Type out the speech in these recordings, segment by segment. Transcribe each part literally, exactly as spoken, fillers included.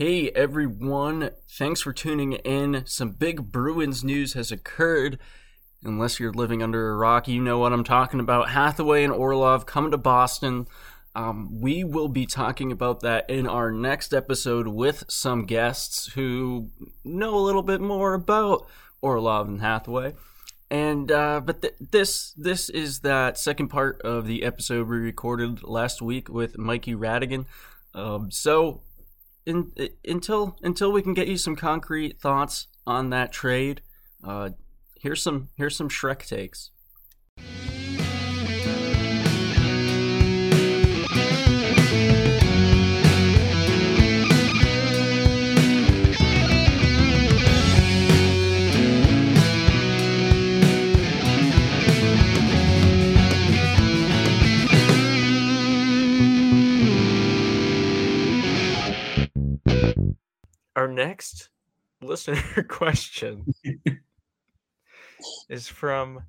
Hey everyone, thanks for tuning in. Some big Bruins news has occurred. Unless you're living under a rock, you know what I'm talking about. Hathaway and Orlov coming to Boston. Um, we will be talking about that in our next episode with some guests who know a little bit more about Orlov and Hathaway. And uh, but th- this this is that second part of the episode we recorded last week with Mikey Radigan. Um, so. In, until until we can get you some concrete thoughts on that trade, uh, here's some here's some Shrek takes. Our next listener question is from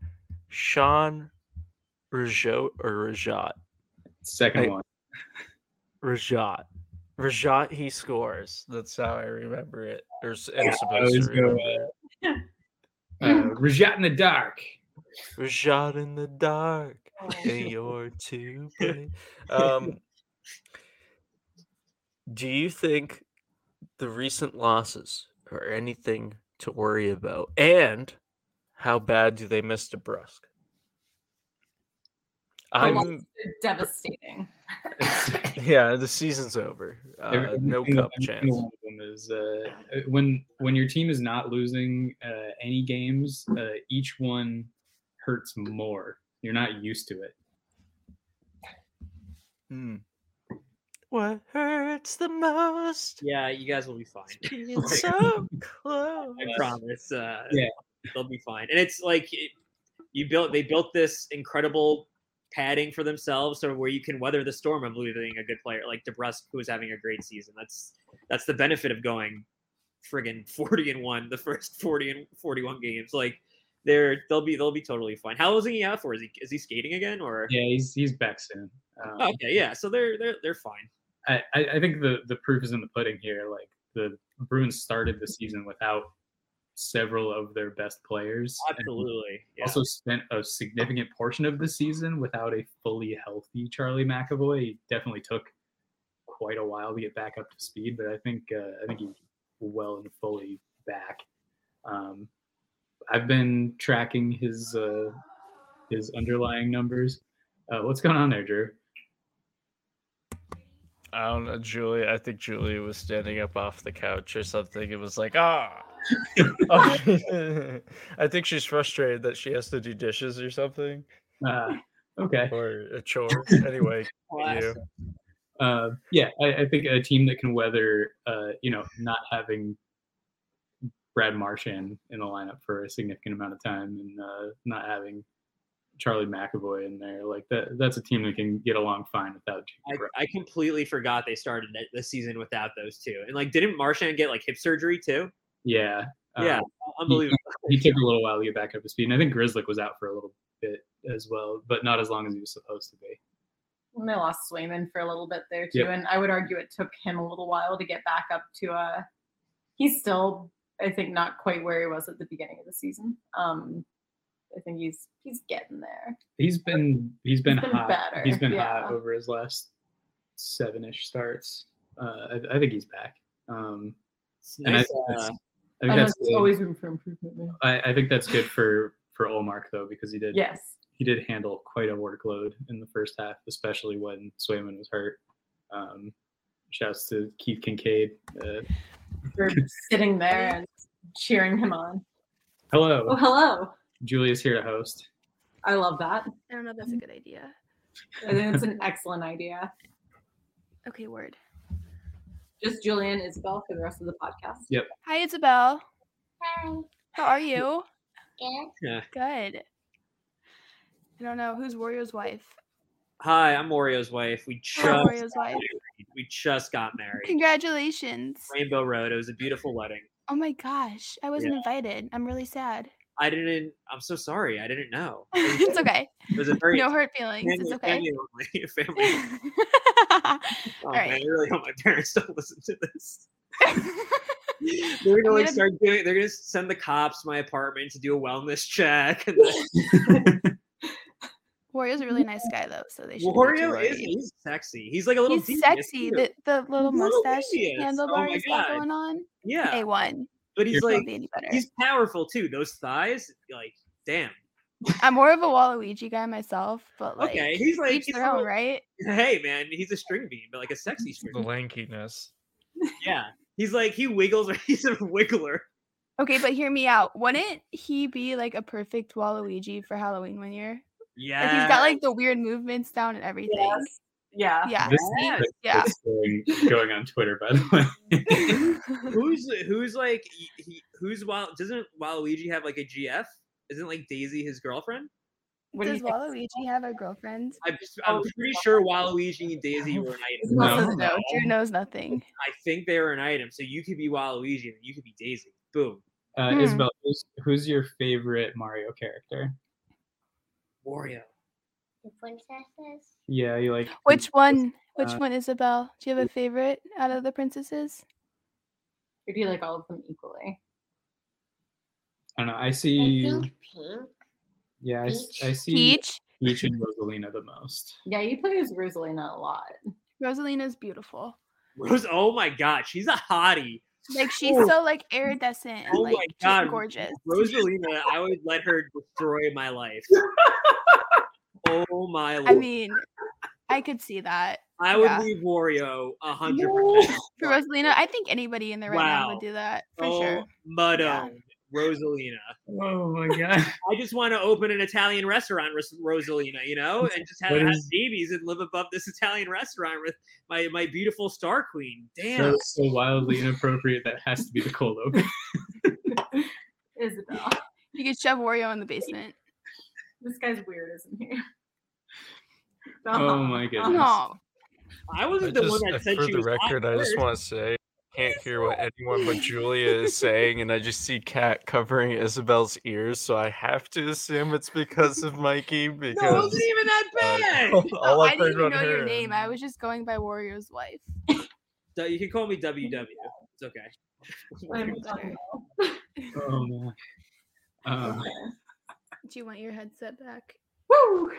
Sean Rajot or Rajot. Second I, one. Rajot. Rajot, he scores. That's how I remember it. Or yeah, supposed to remember go, uh, it. Uh, Rajot in the dark. Rajot in the dark. And you're too big. Um, do you think the recent losses are anything to worry about? And how bad do they miss DeBrusk? I'm devastating. Yeah, the season's over. Uh, no cup chance. Is, uh, when when your team is not losing uh, any games, uh, each one hurts more. You're not used to it. Hmm. What hurts the most? Yeah, you guys will be fine. It's so close. I promise. Uh, yeah, they'll be fine. And it's like it, you built. They built this incredible padding for themselves, so where you can weather the storm of losing a good player like DeBrusk, who is having a great season. That's that's the benefit of going friggin' forty and one the first forty and forty-one games. Like they're they'll be they'll be totally fine. How long is he out for? Is he is he skating again or? Yeah, he's he's back soon. Um, oh, okay, yeah. So they're they're they're fine. I, I think the, the proof is in the pudding here. Like the Bruins started the season without several of their best players. Absolutely. Yeah. Also spent a significant portion of the season without a fully healthy Charlie McAvoy. He definitely took quite a while to get back up to speed, but I think uh, I think he's well and fully back. Um, I've been tracking his uh, his underlying numbers. Uh, what's going on there, Drew? I don't know, Julie. I think Julie was standing up off the couch or something. It was like, ah. I think she's frustrated that she has to do dishes or something. Uh, okay. Or a chore. Anyway. you. Uh, yeah, I, I think a team that can weather, uh, you know, not having Brad Marchand in the lineup for a significant amount of time and uh, not having Charlie McAvoy in there, like that that's a team that can get along fine without I, I completely forgot they started the season without those two. And like didn't Marchand get like hip surgery too? Yeah. Yeah. Um, unbelievable. He, he took a little while to get back up to speed. And I think Grislik was out for a little bit as well, but not as long as he was supposed to be. And they lost Swayman for a little bit there too. Yep. And I would argue it took him a little while to get back up to uh he's still I think not quite where he was at the beginning of the season. Um I think he's he's getting there. He's been he's been, he's been hot. Better. He's been yeah. hot over his last seven-ish starts. Uh, I, I think he's back. Um, and nice. I, uh, I think I that's there's always room for improvement. Man. I, I think that's good for for Ullmark though because he did yes. he did handle quite a workload in the first half, especially when Swayman was hurt. Um, shouts to Keith Kincaid uh, for sitting there and cheering him on. Hello. Oh, hello. Julia's here to host. I love that. I don't know if that's a good idea. I think it's an excellent idea. Okay, word. Just Julia and Isabel for the rest of the podcast. Yep. Hi, Isabel. Hi. How are you? Good. Yeah. Good. I don't know. Who's Wario's wife? Hi, I'm Wario's wife. We just I'm Wario's wife. We just got married. Congratulations. Rainbow Road. It was a beautiful wedding. Oh my gosh. I wasn't yeah. invited. I'm really sad. I didn't. I'm so sorry. I didn't know. It was, it's okay. It was a very no hurt feelings. Family, it's okay. Family, family. oh, All right. Man, I really hope my parents don't listen to this. They're gonna I'm like gonna... start doing. They're gonna send the cops to my apartment to do a wellness check. And then... Wario's a really nice guy though, so they should. Wario is he's sexy. He's like a little. He's devious, sexy. The, the little mustache handlebar oh is going on. Yeah, a one. But he's You're like he's powerful too. Those thighs, like damn. I'm more of a Waluigi guy myself, but like okay, he's like each he's their own, right? Hey man, he's a string bean, but like a sexy string. The lankiness. Yeah. He's like, he wiggles, or he's a wiggler. Okay, but hear me out. Wouldn't he be like a perfect Waluigi for Halloween one year? Yeah. Like he's got like the weird movements down and everything. Yes. Yeah. Yeah. This yes. yeah. Thing going on Twitter, by the way. who's who's like he, who's Wal doesn't Waluigi have like a G F? Isn't like Daisy his girlfriend? What Does do Waluigi think? have a girlfriend? I'm, I'm pretty sure Waluigi and Daisy were an item. No, no. no. Drew knows nothing. I think they were an item. So you could be Waluigi and you could be Daisy. Boom. Uh, mm. Isabel, who's, who's your favorite Mario character? Wario. The princesses? Yeah, you like. Which one? Uh, Which one, Isabel? Do you have a favorite out of the princesses? Or do you like all of them equally? I don't know. I see. I think pink. Yeah, I, I see Peach? Peach and Rosalina the most. Yeah, you play as Rosalina a lot. Rosalina's beautiful. Rose, oh my god, she's a hottie. Like she's oh. so like iridescent. Oh and, like, my god, gorgeous. Rosalina, I would let her destroy my life. Oh my lord. I mean, I could see that. I would yeah. leave Wario a hundred percent for Rosalina. I think anybody in the right wow. now would do that for oh, sure. Muddo. Yeah. Rosalina. Oh my god! I just want to open an Italian restaurant, Rosalina. You know, and just have, have babies and live above this Italian restaurant with my, my beautiful star queen. Damn, that's so wildly inappropriate. That has to be the cold open. Isabel, you could shove Wario in the basement. This guy's weird, isn't he? No. Oh my goodness! No. I wasn't I the just, one that said for she the was record. I just want to say. Can't hear what anyone but Julia is saying, and I just see Kat covering Isabel's ears, so I have to assume it's because of Mikey. Because no, it wasn't even that bad. Uh, oh, I didn't even know your name. I was just going by Wario's wife. So you can call me W W. It's okay. um, um. Do you want your headset back? Woo!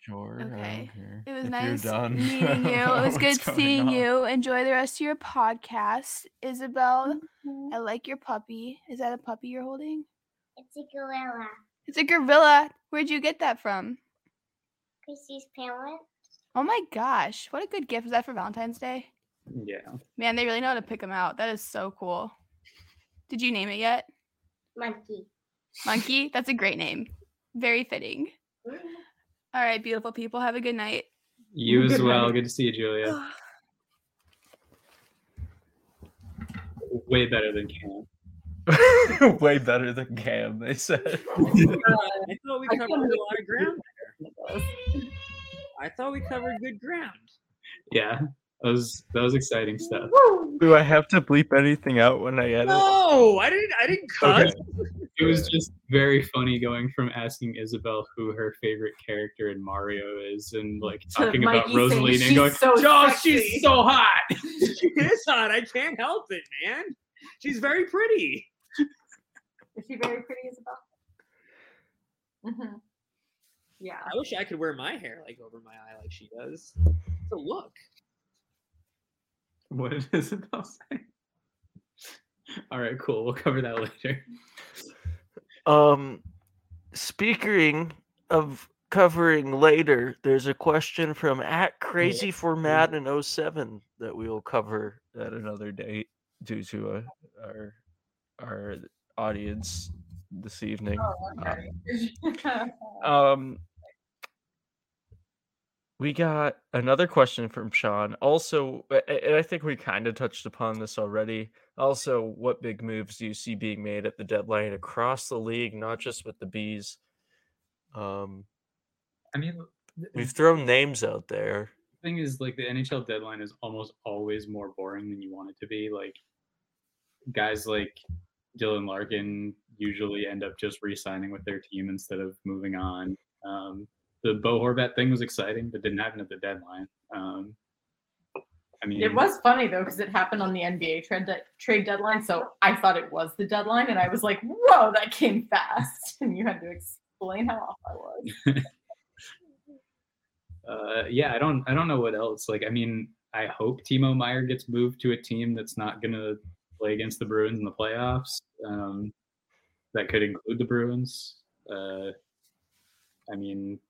Sure. Okay. It was if nice meeting you. It was good seeing on? you. Enjoy the rest of your podcast. Isabel, mm-hmm. I like your puppy. Is that a puppy you're holding? It's a gorilla. It's a gorilla. Where'd you get that from? Chrissy's parents. Oh my gosh. What a good gift. Was that for Valentine's Day? Yeah. Man, they really know how to pick them out. That is so cool. Did you name it yet? Monkey. Monkey? That's a great name. Very fitting. Mm-hmm. All right, beautiful people. Have a good night. You as well. Good to see you, Julia. Way better than Cam. Way better than Cam, they said. Oh my God. I thought we covered a lot of ground there. I thought we covered good ground. Yeah, that was that was exciting stuff. Do I have to bleep anything out when I edit? No, I didn't. I didn't cut. Okay. It was just very funny going from asking Isabel who her favorite character in Mario is and like talking about Rosalina and going, so oh, sexy. She's so hot. She is hot. I can't help it, man. She's very pretty. Is she very pretty, Isabel? Mm-hmm. Yeah. I wish I could wear my hair like over my eye like she does. It's a look. What did Isabel say? All right, cool. We'll cover that later. Um, speaking of covering later, there's a question from at Crazy for Mad in oh seven that we will cover at another date due to a, our our audience this evening. Oh, okay. um, we got another question from Sean. Also, and I think we kind of touched upon this already. Also, what big moves do you see being made at the deadline across the league, not just with the Bees? Um, I mean, we've thrown names out there. The thing is, like, the N H L deadline is almost always more boring than you want it to be. Like, guys like Dylan Larkin usually end up just re-signing with their team instead of moving on. Um, the Bo Horvat thing was exciting, but didn't happen at the deadline. Um, I mean, it was funny though, because it happened on the N B A trade de- trade deadline, so I thought it was the deadline, and I was like, "Whoa, that came fast!" And you had to explain how off I was. uh, yeah, I don't, I don't know what else. Like, I mean, I hope Timo Meyer gets moved to a team that's not gonna play against the Bruins in the playoffs. Um, that could include the Bruins. Uh, I mean.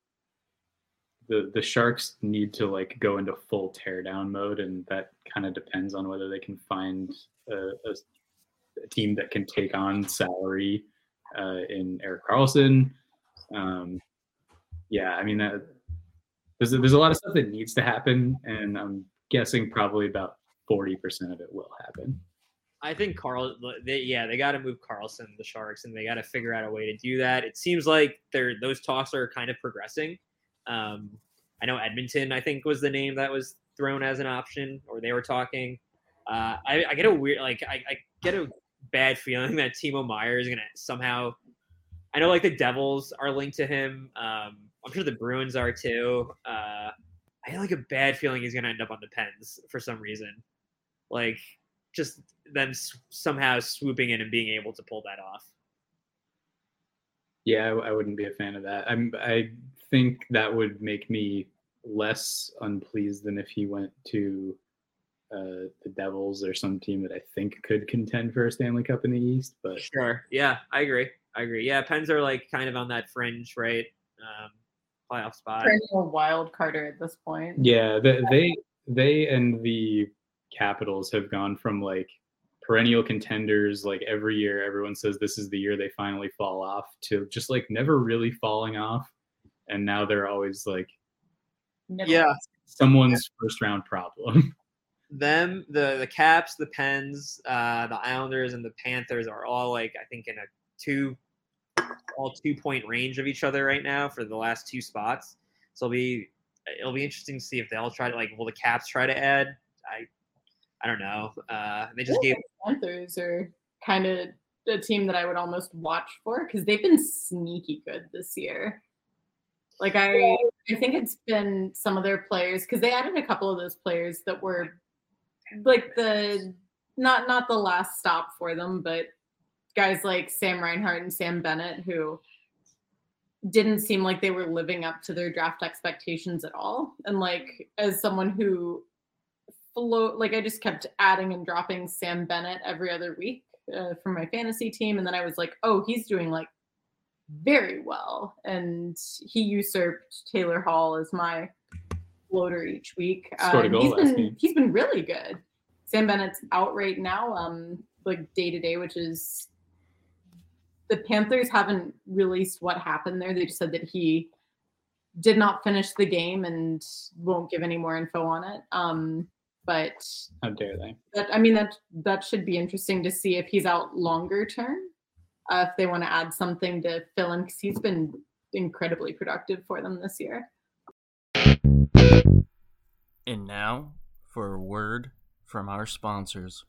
The the Sharks need to like go into full teardown mode, and that kind of depends on whether they can find a, a, a team that can take on salary uh, in Eric Carlson. Um, yeah, I mean, that, there's there's a lot of stuff that needs to happen, and I'm guessing probably about forty percent of it will happen. I think Carl, they, yeah, they got to move Carlson, the Sharks, and they got to figure out a way to do that. It seems like they're those talks are kind of progressing. Um, I know Edmonton, I think, was the name that was thrown as an option, or they were talking. Uh, I, I get a weird, like, I, I get a bad feeling that Timo Meyer is going to somehow. I know, like, the Devils are linked to him. Um, I'm sure the Bruins are too. Uh, I have like a bad feeling he's going to end up on the Pens for some reason. Like, just them s- somehow swooping in and being able to pull that off. Yeah, I, I wouldn't be a fan of that. I'm, I. think that would make me less unpleased than if he went to uh, the Devils or some team that I think could contend for a Stanley Cup in the East. But sure, yeah, I agree. I agree. Yeah, Pens are like kind of on that fringe, right? Um, playoff spot. A wild carder at this point. Yeah, the, they they and the Capitals have gone from like perennial contenders, like every year everyone says this is the year they finally fall off, to just like never really falling off. And now they're always like, yeah, someone's first round problem. Them, the the Caps, the Pens, uh, the Islanders, and the Panthers are all like, I think in a two, all two point range of each other right now for the last two spots. So it'll be it'll be interesting to see if they all try to like, will the Caps try to add? I I don't know. Uh, they just gave the Panthers are kind of a team that I would almost watch for because they've been sneaky good this year. Like, I, I think it's been some of their players, because they added a couple of those players that were, like, the not not the last stop for them, but guys like Sam Reinhart and Sam Bennett, who didn't seem like they were living up to their draft expectations at all. And, like, as someone who, flo- like, I just kept adding and dropping Sam Bennett every other week uh, for my fantasy team. And then I was like, oh, he's doing, like, very well, and he usurped Taylor Hall as my floater each week. Scored a goal um, he's last been, game. He's been really good. Sam Bennett's out right now, um, like day to day, which is the Panthers haven't released what happened there. They just said that he did not finish the game and won't give any more info on it. Um, but how dare they? That, I mean, that that should be interesting to see if he's out longer term. Uh, if they want to add something to fill in, because he's been incredibly productive for them this year. And now for a word from our sponsors.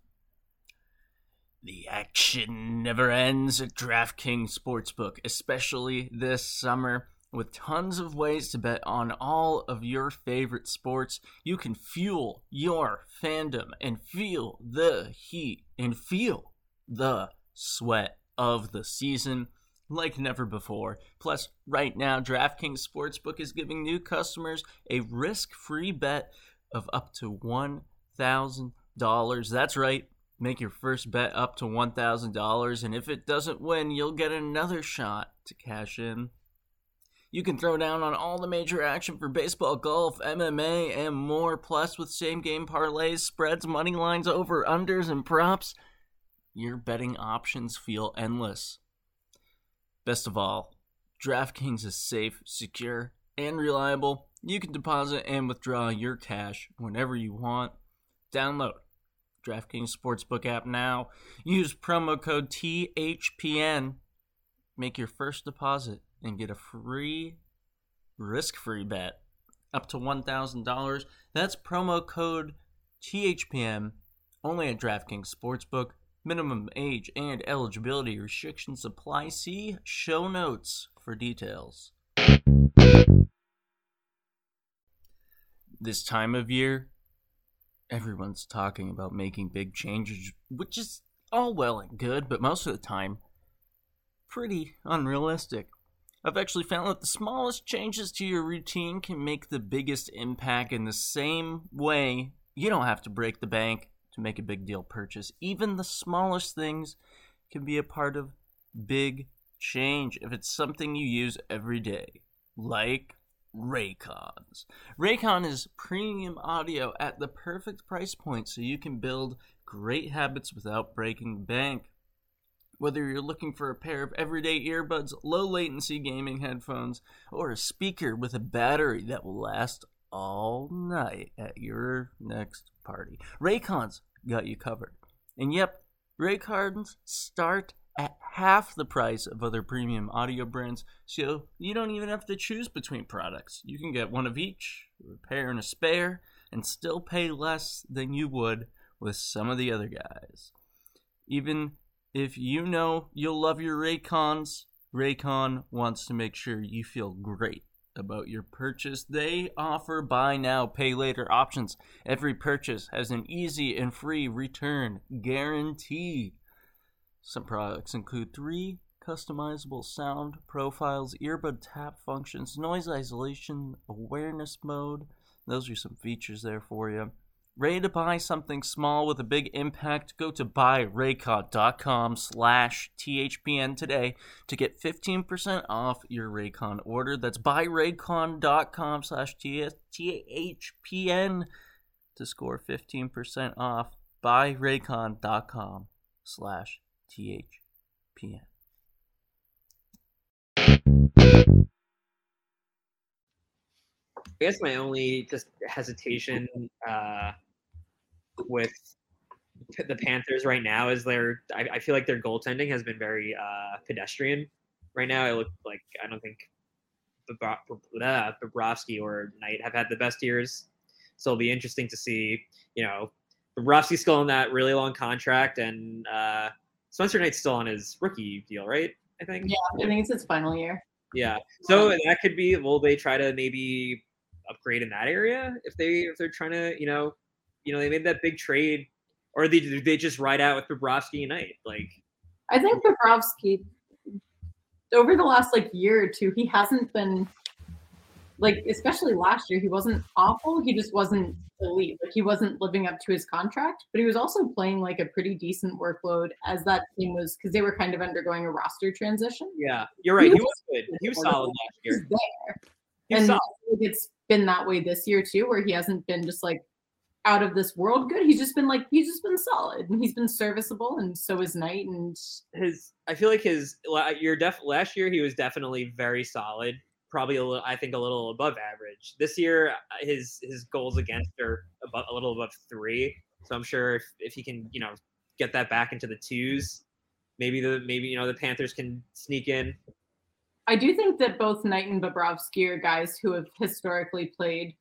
The action never ends at DraftKings Sportsbook, especially this summer. With tons of ways to bet on all of your favorite sports, you can fuel your fandom and feel the heat and feel the sweat of the season like never before. Plus, right now, DraftKings Sportsbook is giving new customers a risk-free bet of up to one thousand dollars. That's right, make your first bet up to one thousand dollars, and if it doesn't win, you'll get another shot to cash in. You can throw down on all the major action for baseball, golf, M M A, and more. Plus, with same-game parlays, spreads, money lines, over-unders, and props, your betting options feel endless. Best of all, DraftKings is safe, secure, and reliable. You can deposit and withdraw your cash whenever you want. Download DraftKings Sportsbook app now. Use promo code T H P N. Make your first deposit and get a free, risk-free bet up to one thousand dollars. That's promo code T H P N. Only at DraftKings Sportsbook. Minimum age and eligibility restrictions apply. See show notes for details. This time of year, everyone's talking about making big changes, which is all well and good, but most of the time, pretty unrealistic. I've actually found that the smallest changes to your routine can make the biggest impact in the same way. You don't have to break the bank to make a big deal purchase. Even the smallest things can be a part of big change if it's something you use every day, like Raycons. Raycon is premium audio at the perfect price point, so you can build great habits without breaking the bank. Whether you're looking for a pair of everyday earbuds, low-latency gaming headphones, or a speaker with a battery that will last all night at your next party, Raycons got you covered. And yep, Raycons start at half the price of other premium audio brands, so you don't even have to choose between products. You can get one of each, a pair and a spare, and still pay less than you would with some of the other guys. Even if you know you'll love your Raycons, Raycon wants to make sure you feel great about your purchase. They offer buy now, pay later options. Every purchase has an easy and free return guarantee. Some products include three customizable sound profiles, earbud tap functions, noise isolation, awareness mode. Those are some features there for you. Ready to buy something small with a big impact? Go to buyraycon.com slash THPN today to get fifteen percent off your Raycon order. That's buyraycon.com slash THPN to score fifteen percent off. Buyraycon.com slash THPN. I guess my only just hesitation uh, with the Panthers right now is their. I, I feel like their goaltending has been very uh, pedestrian right now. It looked like I don't think Bobrovsky or Knight have had the best years, so it'll be interesting to see. You know, Bobrovsky's still on that really long contract, and uh, Spencer Knight's still on his rookie deal, right? I think. Yeah, I think it's his final year. Yeah, so that could be. Will they try to maybe upgrade in that area if they if they're trying to you know, you know they made that big trade, or they they just ride out with Bobrovsky and Knight? Like, I think Bobrovsky over the last like year or two, he hasn't been like, especially last year, he wasn't awful. He just wasn't elite. Like he wasn't living up to his contract, but he was also playing like a pretty decent workload as that team was, because they were kind of undergoing a roster transition. Yeah, you're right. He was, he was good. He was solid last year. He was there. He's and solid. It's been that way this year too, where he hasn't been just like out of this world good. He's just been like he's just been solid and he's been serviceable, and so is Knight. And his, I feel like his your def last year he was definitely very solid. Probably a little, I think a little above average. This year, his his goals against are above, a little above three. So I'm sure if, if he can, you know, get that back into the twos, maybe the maybe you know the Panthers can sneak in. I do think that both Knight and Bobrovsky are guys who have historically played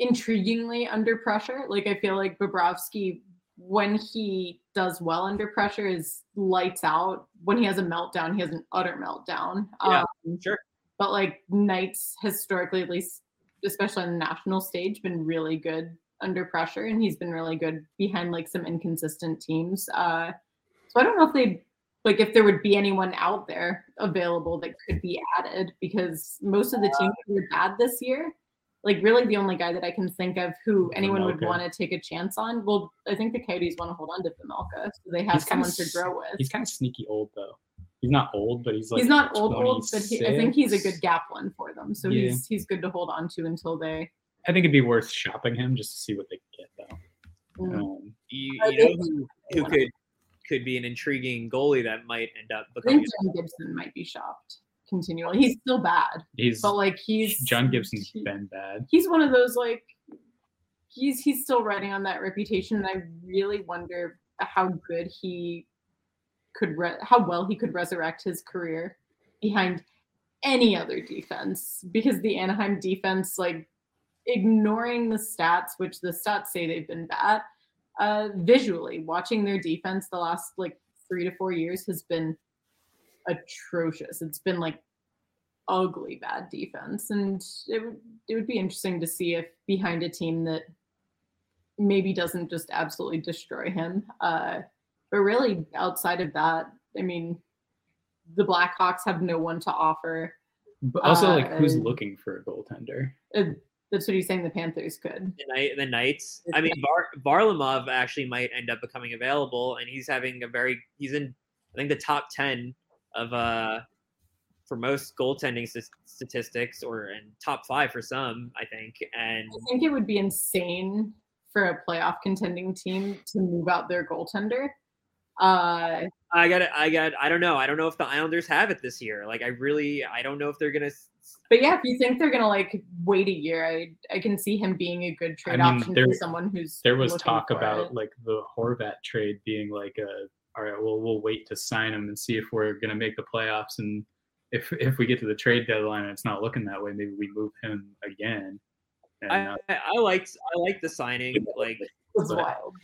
intriguingly under pressure. Like I feel like Bobrovsky, when he does well under pressure, is lights out. When he has a meltdown, he has an utter meltdown. Yeah, um, sure. But like Knight's historically, at least especially on the national stage, been really good under pressure, and he's been really good behind like some inconsistent teams. Uh, so I don't know if they like if there would be anyone out there available that could be added, because most of the teams who were bad this year, like really the only guy that I can think of who anyone would want to take a chance on. Well, I think the Coyotes want to hold on to Fimelka, so they have he's someone kind of, to grow with. He's kind of sneaky old though. He's not old, but he's like he's not old, old, but he, I think he's a good gap one for them. So yeah. he's he's good to hold on to until they. I think it'd be worth shopping him just to see what they get, though. Mm. Um, you, you know who, who could could be an intriguing goalie that might end up becoming. I think John Gibson might be shopped continually. He's still bad. He's but like he's John Gibson's he, been bad. He's one of those like he's he's still riding on that reputation, and I really wonder how good he. Could re- how well he could resurrect his career behind any other defense, because the Anaheim defense, like ignoring the stats, which the stats say they've been bad, uh, visually watching their defense the last like three to four years has been atrocious. It's been like ugly bad defense, and it would it would be interesting to see if behind a team that maybe doesn't just absolutely destroy him. Uh, but really, outside of that, I mean, the Blackhawks have no one to offer. But also, uh, like, who's looking for a goaltender? Uh, that's what he's saying the Panthers could. The, night, the Knights. I mean, Var, Varlamov actually might end up becoming available, and he's having a very – he's in, I think, the top ten of uh, – for most goaltending statistics, or in top five for some, I think. And I think it would be insane for a playoff contending team to move out their goaltender. Uh, I got it. I got, I don't know. I don't know if the Islanders have it this year. Like, I really, I don't know if they're going to. But yeah, if you think they're going to like wait a year, I I can see him being a good trade I mean, option there, for someone who's. There was talk about it. Like the Horvat trade being like, a, all right, well, we'll wait to sign him and see if we're going to make the playoffs, and If if we get to the trade deadline and it's not looking that way, maybe we move him again. And, I, uh, I liked I liked the signing. Like, it's wild.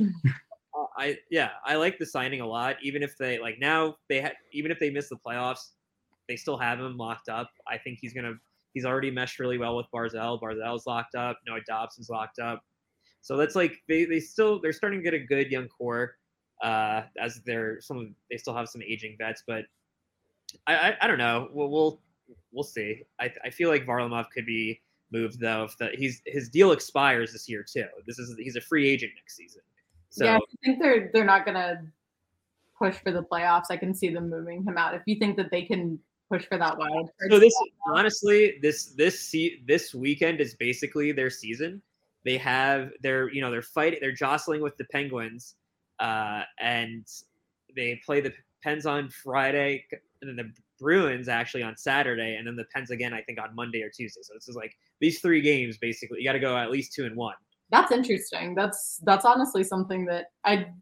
I yeah, I like the signing a lot. Even if they like now they ha- even if they miss the playoffs, they still have him locked up. I think he's gonna he's already meshed really well with Barzal. Barzal's locked up. Noah Dobson's locked up. So that's like they, they still they're starting to get a good young core. Uh, as they're some they still have some aging vets, but. I, I I don't know. We'll we'll, we'll see. I, I feel like Varlamov could be moved though. If the, he's his deal expires this year too. This is he's a free agent next season. So yeah, if you think they're they're not gonna push for the playoffs, I can see them moving him out. If you think that they can push for that wild card. So this honestly, this this se- this weekend is basically their season. They have they're you know they're fighting they're jostling with the Penguins, uh, and they play the Pens on Friday. And then the Bruins actually on Saturday, and then the Pens again, I think, on Monday or Tuesday. So this is like these three games, basically. You got to go at least two and one. That's interesting. That's that's honestly something that I'd,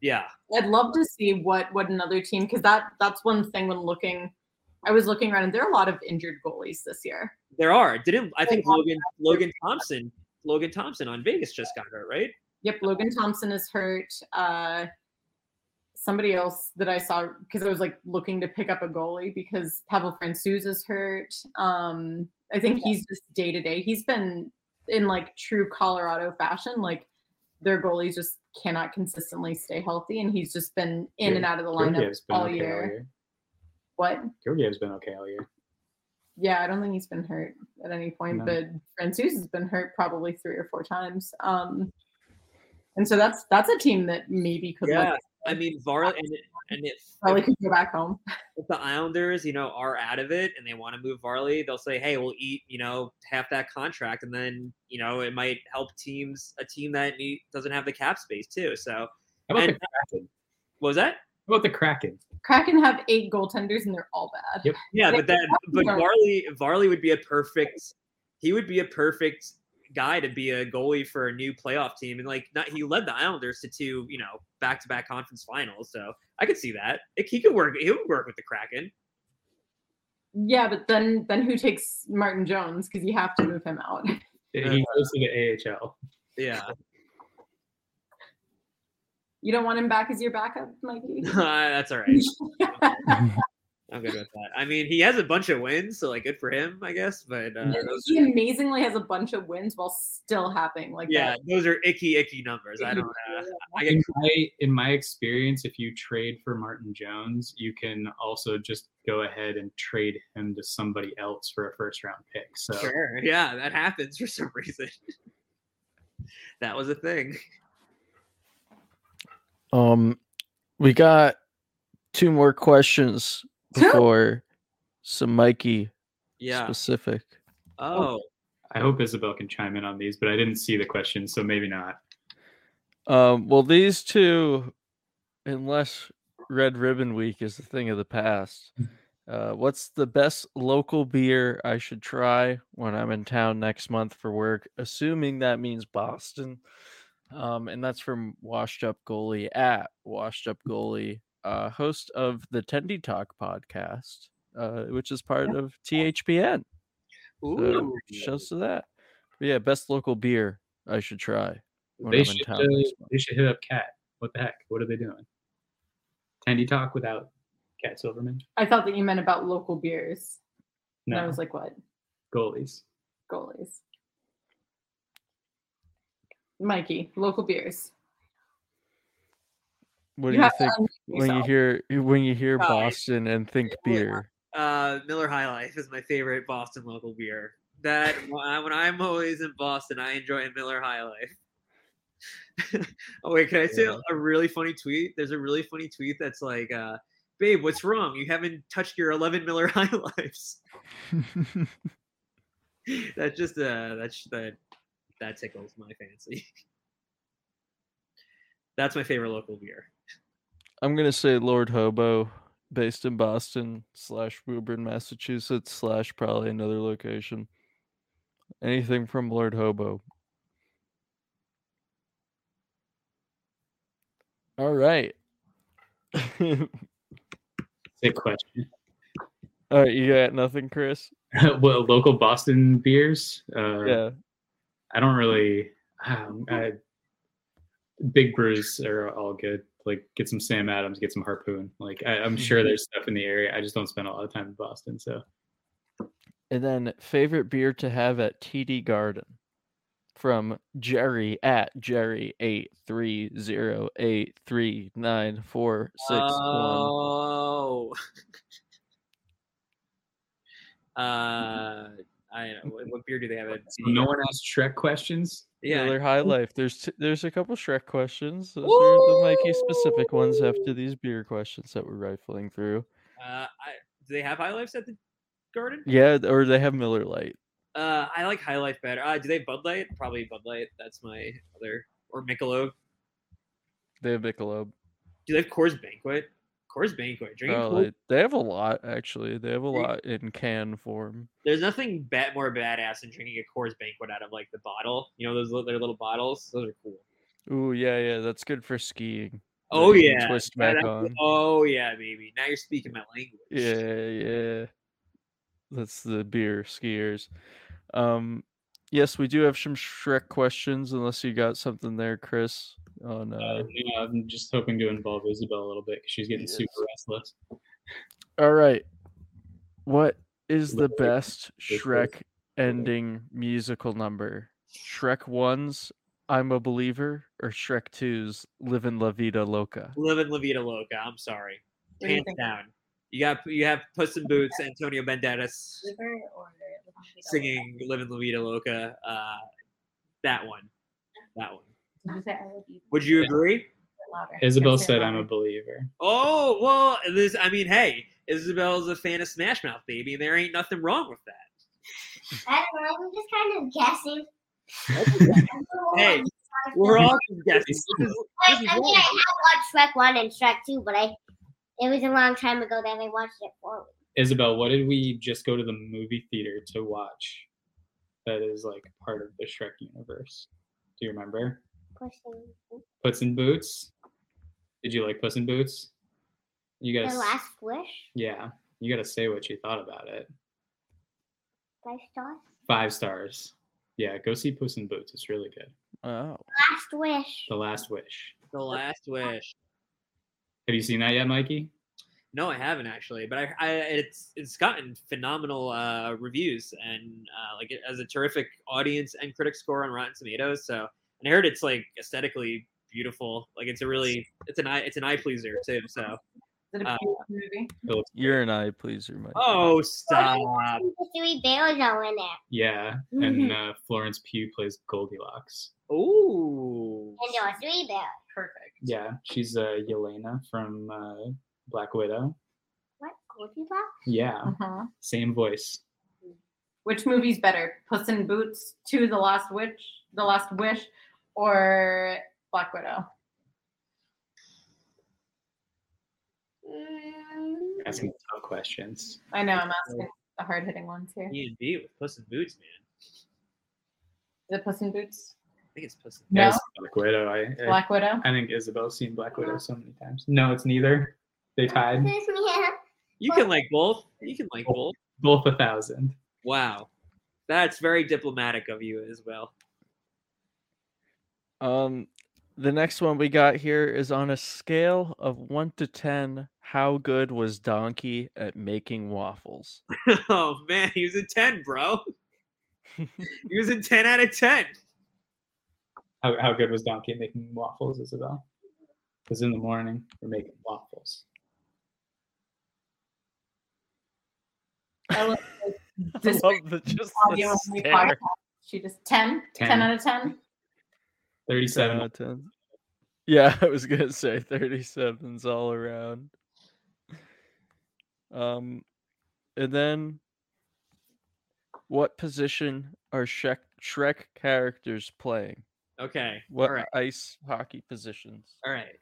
yeah. I'd love to see what, what another team, because that, that's one thing when looking, I was looking around, and there are a lot of injured goalies this year. There are. Didn't I think Logan Logan Thompson, Logan Thompson on Vegas just got hurt, right? Yep, Logan Thompson is hurt. Uh Somebody else that I saw, because I was like looking to pick up a goalie because Pavel Francouz is hurt. Um, I think he's just day to day. He's been in like true Colorado fashion. Like their goalies just cannot consistently stay healthy, and he's just been in Dude, and out of the lineup all, okay year. all year. What? Georgiev's been okay all year. Yeah, I don't think he's been hurt at any point, no. But Francouz has been hurt probably three or four times. Um, and so that's that's a team that maybe could. Yeah. Look- I mean, Var and, and if, Varley could go back home. If the Islanders, you know, are out of it and they want to move Varley, they'll say, "Hey, we'll eat, you know, half that contract," and then you know it might help teams a team that need, doesn't have the cap space too. So, how about and, the Kraken? What was that? How about the Kraken? Kraken have eight goaltenders and they're all bad. Yep. Yeah, but that, but Varley, Varley would be a perfect. He would be a perfect guy to be a goalie for a new playoff team, and like not he led the Islanders to two you know back-to-back conference finals, so I could see that it, he could work he would work with the Kraken. Yeah, but then then who takes Martin Jones, because you have to move him out. He goes to the A H L. Yeah, you don't want him back as your backup, Mikey. uh, that's all right. I'm good with that. I mean, he has a bunch of wins, so like, good for him, I guess. But uh, he amazingly has a bunch of wins while still having like yeah, that. Those are icky, icky numbers. I don't know. I get- in, my, in my experience, if you trade for Martin Jones, you can also just go ahead and trade him to somebody else for a first-round pick. So sure, yeah, that happens for some reason. That was a thing. Um, we got two more questions. Before some Mikey yeah. specific. Oh. I hope Isabel can chime in on these, but I didn't see the question, so maybe not. Um, well, these two, unless Red Ribbon Week is a thing of the past, uh, what's the best local beer I should try when I'm in town next month for work, assuming that means Boston? Um, and that's from Washed Up Goalie at Washed Up Goalie. Uh, host of the Tendy Talk podcast, uh, which is part of T H P N. Ooh, so, shows to that. But yeah, best local beer I should try. They should, uh, they should hit up Cat. What the heck? What are they doing? Tendy Talk without Cat Silverman? I thought that you meant about local beers. No. And I was like, what? Goalies. Goalies. Mikey, local beers. What you do you think when you hear when you hear oh, Boston and think beer? Uh, Miller High Life is my favorite Boston local beer. That when I'm always in Boston, I enjoy a Miller High Life. Oh wait, can I say yeah. a really funny tweet? There's a really funny tweet that's like, uh, "Babe, what's wrong? You haven't touched your eleven Miller High Lifes." That's just uh, that's that that tickles my fancy. That's my favorite local beer. I'm gonna say Lord Hobo, based in Boston slash Woburn, Massachusetts slash probably another location. Anything from Lord Hobo. All right. Good question. All right, you got nothing, Chris? Well, local Boston beers. Uh, yeah. I don't really. Um, I, Big brews are all good. Like, get some Sam Adams, get some Harpoon. Like, I, I'm sure there's stuff in the area. I just don't spend a lot of time in Boston. So, and then favorite beer to have at T D Garden from Jerry at Jerry eight three zero eight three nine four six one. Oh, uh, I don't know. What, what beer do they have at T D? No one asked Shrek questions. Yeah, Miller High Life. There's t- there's a couple Shrek questions. Those Ooh! Are the Mikey specific ones after these beer questions that we're rifling through. Uh, I, do they have High Lifes at the Garden? Yeah, or they have Miller Lite. Uh, I like High Life better. Uh, do they have Bud Light? Probably Bud Light. That's my other. Or Michelob. They have Michelob. Do they have Coors Banquet? Coors Banquet. Drinking oh, cool. They have a lot, actually. They have a lot in can form. There's nothing bad, more badass than drinking a Coors Banquet out of, like, the bottle. You know, those their little bottles? Those are cool. Ooh, yeah, yeah. That's good for skiing. Oh, like, yeah. Twist back yeah, on. Oh, yeah, baby. Now you're speaking my language. Yeah, yeah. That's the beer skiers. Um, yes, we do have some Shrek questions, unless you got something there, Chris. Oh no! Uh, yeah, I'm just hoping to involve Isabel a little bit. She's getting yes. super restless. All right, what is the best Shrek ending musical number? Shrek one's "I'm a Believer" or Shrek two's "Livin' La Vida Loca"? Livin' La Vida Loca. I'm sorry, hands down. You got you have Puss in Boots, Antonio Banderas singing "Livin' La Vida Loca." Uh, that one, that one. Would you agree? Isabel said I'm a believer. Oh, well, this I mean, hey, Isabel's a fan of Smash Mouth, baby. There ain't nothing wrong with that. I don't know. I'm just kind of guessing. Hey, we're all just guessing. I, I mean, I have watched Shrek one and Shrek two, but I it was a long time ago that I watched it for me. Isabel, what did we just go to the movie theater to watch that is, like, part of the Shrek universe? Do you remember? Puss in Boots. Did you like Puss in Boots? You gotta. The Last Wish. Yeah, you gotta say what you thought about it. Five stars. Five stars. Yeah, go see Puss in Boots. It's really good. Oh. Last Wish. The Last Wish. The Last Wish. Have you seen that yet, Mikey? No, I haven't actually, but I, I it's it's gotten phenomenal uh, reviews and uh, like it has a terrific audience and critic score on Rotten Tomatoes. So. And I heard it's, like, aesthetically beautiful. Like, it's a really, it's an eye, it's an eye pleaser too. So, uh, you're an eye pleaser, Mike. Oh, stop! Stewie Barzal in it. Yeah, and uh, Florence Pugh plays Goldilocks. Ooh. And Stewie Barzal. Perfect. Yeah, she's uh, Yelena from uh, Black Widow. What, Goldilocks? Yeah. Uh-huh. Same voice. Which movie's better, Puss in Boots two, The Last Witch, The Last Wish, or Black Widow? Asking tough questions. I know, I'm asking the hard-hitting ones here. You and B with Puss in Boots, man. Is it Puss in Boots? I think it's Puss in Boots. No, it's Black Widow. I, I, Black Widow? I think Isabel's seen Black Widow so many times. No, it's neither. They tied. Yeah. You can like both. You can like both. Both a thousand. Wow, that's very diplomatic of you as well. Um, the next one we got here is on a scale of one to ten. How good was Donkey at making waffles? Oh man, he was a ten, bro. He was a ten out of ten. How how good was Donkey at making waffles, Isabel? Because in the morning we're making waffles. I love, this I love the, just the She just ten, ten, ten out of ten. thirty-seven ten out of ten. Yeah, I was gonna say thirty-sevens all around. Um, and then, what position are Shrek Shrek characters playing? Okay. What all right. ice hockey positions? All right.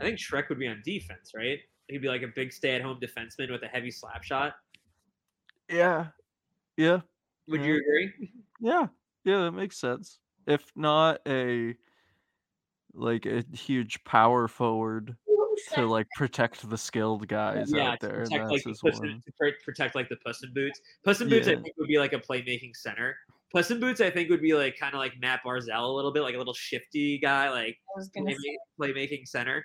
I think Shrek would be on defense, right? He'd be like a big stay-at-home defenseman with a heavy slap shot. Yeah. Yeah. Would yeah. you agree? Yeah. Yeah, that makes sense. If not a like a huge power forward to like protect the skilled guys yeah, out there. Protect, like, his Puss in, to protect like the Puss in Boots. Puss in Boots, yeah. I think, would be like a playmaking center. Puss in Boots, I think, would be like kind of like Matt Barzal a little bit, like a little shifty guy, like playmaking, playmaking center.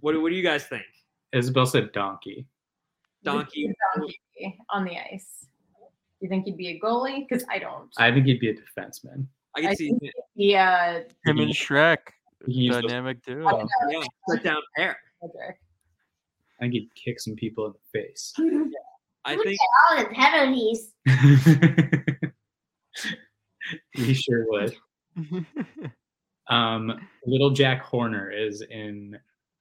What What do you guys think? Isabel said donkey. Donkey. Donkey on the ice. You think he'd be a goalie? Because I don't. I think he'd be a defenseman. I can I see think he, uh, him and Shrek. He's dynamic duo. Oh, yeah, put down pair. Okay. I think he'd kick some people in the face. Yeah. I Look think at all the penalties. He sure would. um, Little Jack Horner is in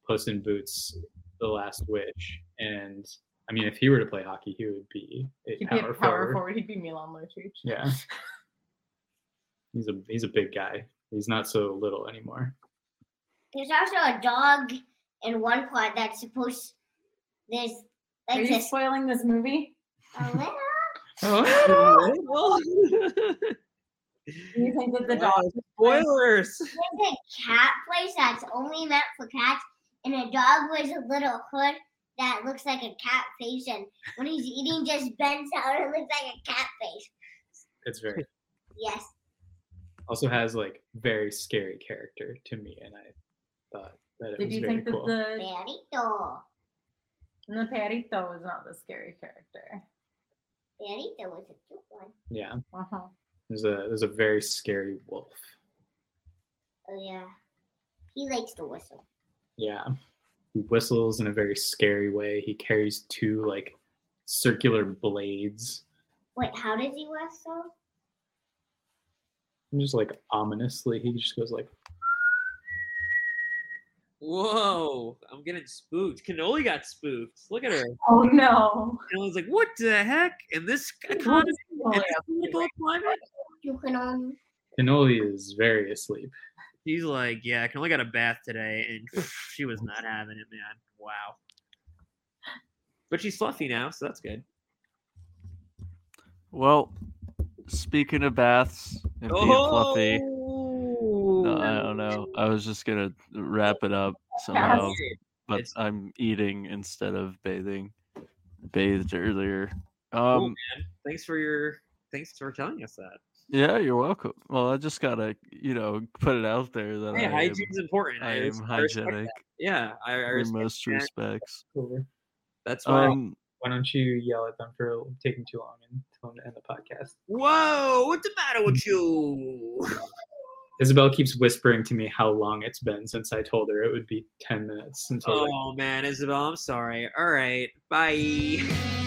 Puss in Boots: The Last Wish, and I mean, if he were to play hockey, he would be a He'd power, be a power forward. forward. He'd be Milan Lucic. Yeah. He's a he's a big guy. He's not so little anymore. There's also a dog in one part that's supposed. There's. Like Are you this. spoiling this movie? A little. A little. You think that the dog? Oh, spoilers. There's a cat place that's only meant for cats, and a dog wears a little hood that looks like a cat face, and when he's eating, just bends out and looks like a cat face. It's very. Yes. Also has like very scary character to me, and I thought that it Did was you very think cool. That the Perito. No, Perito was not the scary character. Perito was a cute one. Yeah. Uh huh. There's a there's a very scary wolf. Oh yeah, he likes to whistle. Yeah, he whistles in a very scary way. He carries two like circular blades. Wait, how does he whistle? Just like ominously, he just goes like, "Whoa, I'm getting spooked." Cannoli got spooked. Look at her. Oh no! And I was like, "What the heck?" And this economy, and this climate. Cannoli. Cannoli is very asleep. He's like, "Yeah, Cannoli got a bath today, and she was not having it, man. Wow." But she's fluffy now, so that's good. Well. Speaking of baths and being oh! fluffy, no, I don't know. I was just gonna wrap it up somehow, but it's... I'm eating instead of bathing. Bathed earlier. Um, oh, man. Thanks for your thanks for telling us that. Yeah, you're welcome. Well, I just gotta, you know, put it out there that hey, hygiene's important. I, I am hygienic. Yeah, I, I in most that. respects. That's why. Um, Why don't you yell at them for taking too long and tell them to end the podcast? Whoa, what's the matter with you? Isabel keeps whispering to me how long it's been since I told her it would be ten minutes. Until oh, like- man, Isabel, I'm sorry. All right, bye.